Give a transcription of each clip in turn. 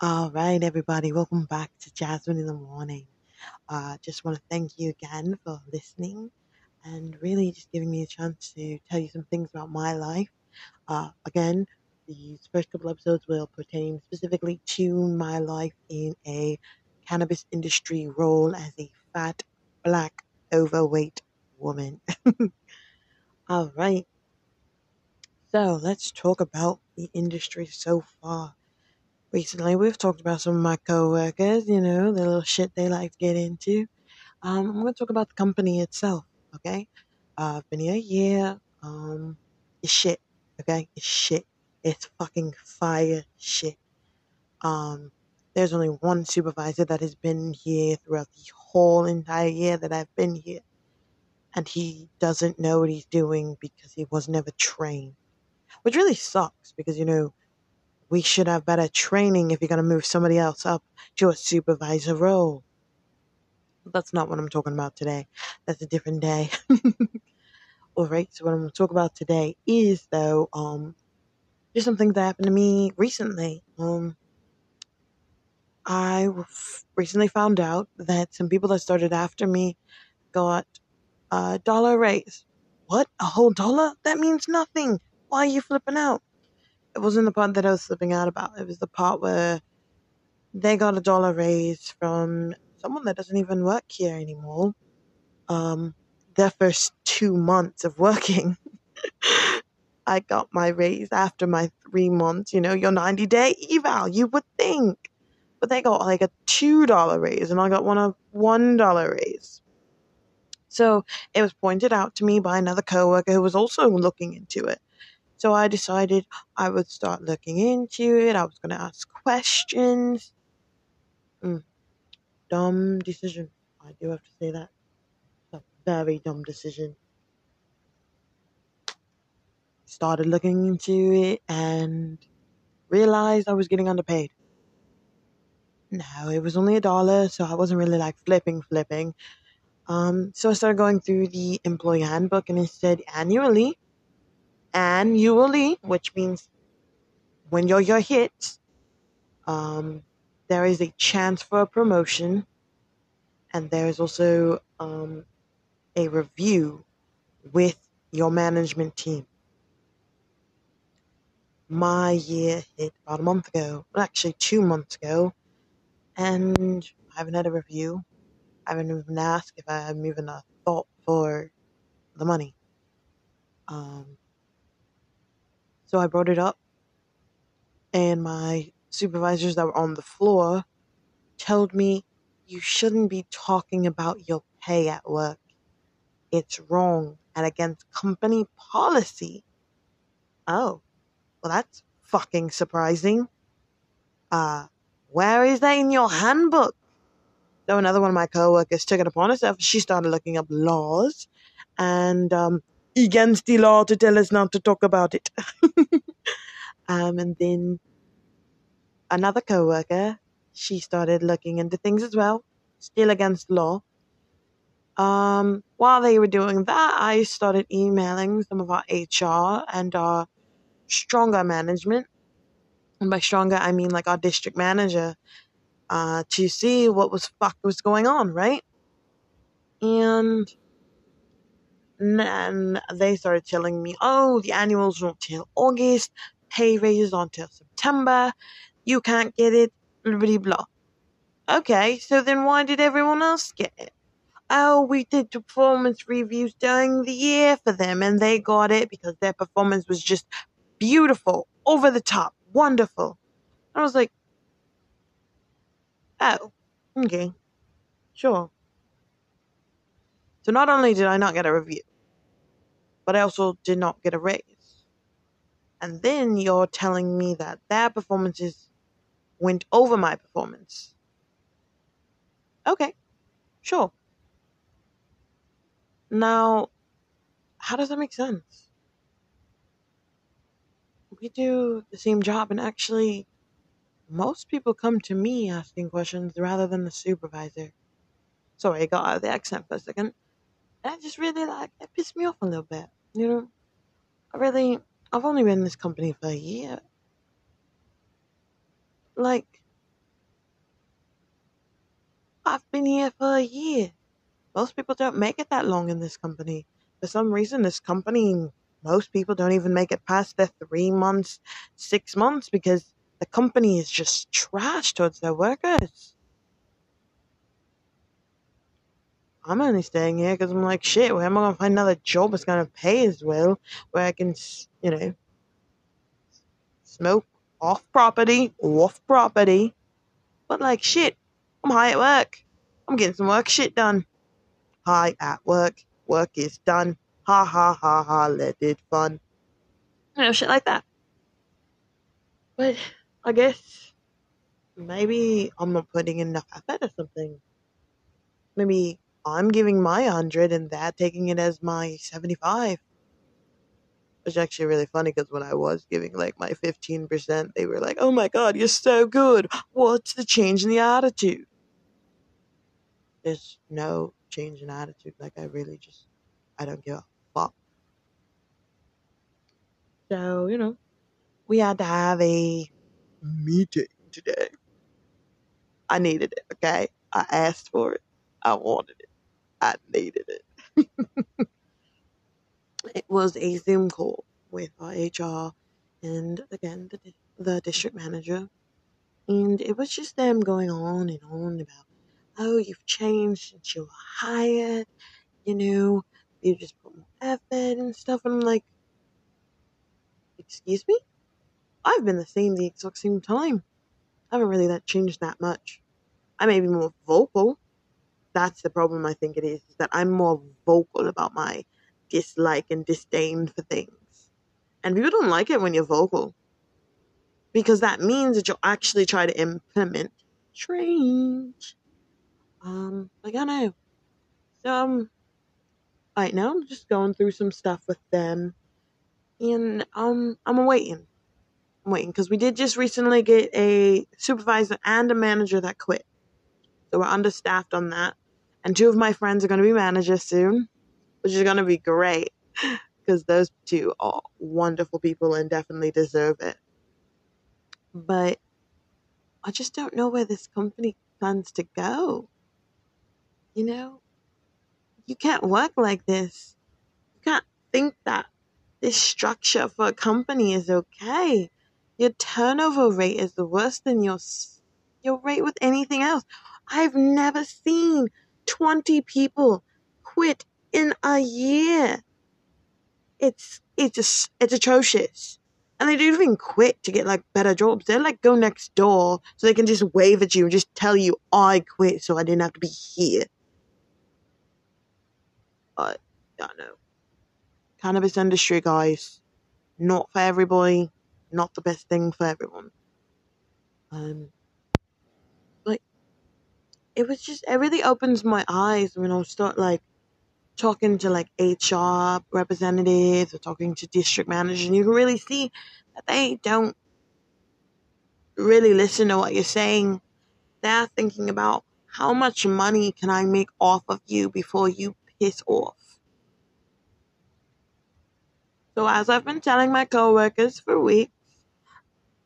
All right, everybody, welcome back to Jasmine in the Morning. Just want to thank you again for listening and really just giving me a chance to tell you some things about my life. Again, these first couple episodes will pertain specifically to my life in a cannabis industry role as a fat, black, overweight woman. All right, so let's talk about the industry so far. Recently, we've talked about some of my coworkers, the little shit they like to get into. I'm going to talk about the company itself, okay? I've been here a year. It's shit, okay? It's shit. It's fucking fire shit. There's only one supervisor that has been here throughout the whole entire year that I've been here. And he doesn't know what he's doing because he was never trained. Which really sucks because, we should have better training if you're going to move somebody else up to a supervisor role. But that's not what I'm talking about today. That's a different day. All right, so what I'm going to talk about today is, though, just something that happened to me recently. I recently found out that some people that started after me got a dollar raise. What? A whole dollar? That means nothing. Why are you flipping out? It wasn't the part that I was slipping out about. It was the part where they got a dollar raise from someone that doesn't even work here anymore. Their first 2 months of working. I got my raise after my 3 months, your 90-day eval, you would think. But they got like a $2 raise and I got one of $1 raise. So it was pointed out to me by another coworker who was also looking into it. So I decided I would start looking into it. I was going to ask questions. Dumb decision. I do have to say that. A very dumb decision. Started looking into it and realized I was getting underpaid. No, it was only $1, so I wasn't really like flipping. So I started going through the employee handbook and it said annually, which means when your hits, there is a chance for a promotion, and there is also a review with your management team. My year hit about 2 months ago, and I haven't had a review. I haven't even asked if I am even a thought for the money. So I brought it up, and my supervisors that were on the floor told me, you shouldn't be talking about your pay at work. It's wrong and against company policy. Oh, well, that's fucking surprising. Where is that in your handbook? So another one of my coworkers took it upon herself. She started looking up laws and, against the law to tell us not to talk about it. And then another coworker, she started looking into things as well, still against law. While they were doing that, I started emailing some of our HR and our stronger management. And by stronger, I mean like our district manager, to see what was going on, right? And they started telling me, oh, the annuals not till August, pay raises not till September, you can't get it, blah, blah. Okay, so then why did everyone else get it? Oh, we did performance reviews during the year for them, and they got it because their performance was just beautiful, over the top, wonderful. And I was like, oh, okay, sure. So not only did I not get a review, but I also did not get a raise. And then you're telling me that their performances went over my performance. Okay, sure. Now, how does that make sense? We do the same job, and actually, most people come to me asking questions rather than the supervisor. Sorry, I got out of the accent for a second. And I just really, it pissed me off a little bit, I've only been in this company for a year. I've been here for a year. Most people don't make it that long in this company. For some reason, this company, most people don't even make it past their 3 months, 6 months, because the company is just trash towards their workers. I'm only staying here because I'm like, shit, where am I going to find another job that's going to pay as well, where I can, you know, smoke off property. But like, shit, I'm high at work. I'm getting some work shit done. High at work. Work is done. Ha ha ha ha, let it fun. You know, shit like that. But I guess maybe I'm not putting enough effort or something. Maybe I'm giving my 100 and they're taking it as my 75. Which is actually really funny because when I was giving like my 15%, they were like, oh my god, you're so good. What's the change in the attitude? There's no change in attitude. Like, I really just, I don't give a fuck. So, you know, we had to have a meeting today. I needed it, okay? I asked for it. I wanted it. I needed it. It was a Zoom call with our HR and, again, the district manager. And it was just them going on and on about, oh, you've changed since you were hired, you know, you just put more effort and stuff. And I'm like, excuse me? I've been the same the exact same time. I haven't really changed that much. I may be more vocal. That's the problem I think it is that I'm more vocal about my dislike and disdain for things. And people don't like it when you're vocal. Because that means that you'll actually try to implement change. Like, I know. So, right now I'm just going through some stuff with them. And, I'm waiting. Because we did just recently get a supervisor and a manager that quit. So we're understaffed on that. And two of my friends are going to be managers soon, which is going to be great. Because those two are wonderful people and definitely deserve it. But I just don't know where this company plans to go. You know, you can't work like this. You can't think that this structure for a company is okay. Your turnover rate is worse than your rate with anything else. I've never seen 20 people quit in a year. It's atrocious. And they don't even quit to get, like, better jobs. They're, like, go next door so they can just wave at you and just tell you, I quit so I didn't have to be here. I don't know. Cannabis industry, guys. Not for everybody. Not the best thing for everyone. Like, it was just, it really opens my eyes when I'll start, like, talking to, like, HR representatives or talking to district managers, and you can really see that they don't really listen to what you're saying. They're thinking about how much money can I make off of you before you piss off. So as I've been telling my coworkers for weeks,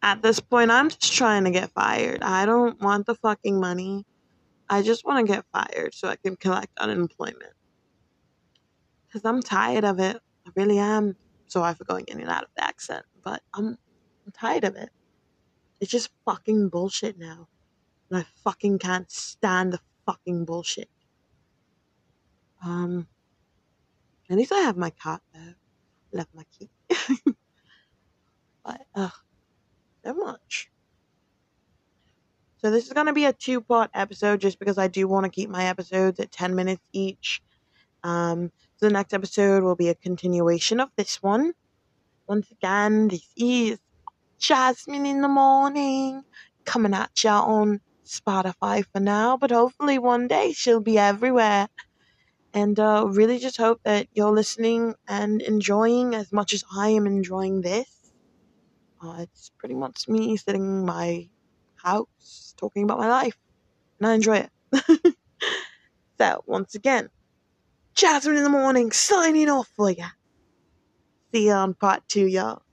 at this point, I'm just trying to get fired. I don't want the fucking money. I just want to get fired so I can collect unemployment. Because I'm tired of it. I really am. Sorry for going in and out of the accent, but I'm tired of it. It's just fucking bullshit now. And I fucking can't stand the fucking bullshit. At least I have my cat, though. Left my key. But, so much. So this is going to be a 2-part episode just because I do want to keep my episodes at 10 minutes each. So the next episode will be a continuation of this one. Once again, this is Jasmine in the Morning, coming at ya on Spotify for now, but hopefully one day she'll be everywhere. And really just hope that you're listening and enjoying as much as I am enjoying this. It's pretty much me sitting in my house talking about my life. And I enjoy it. So, once again, Jasmine in the Morning signing off for ya. See ya on part 2, y'all.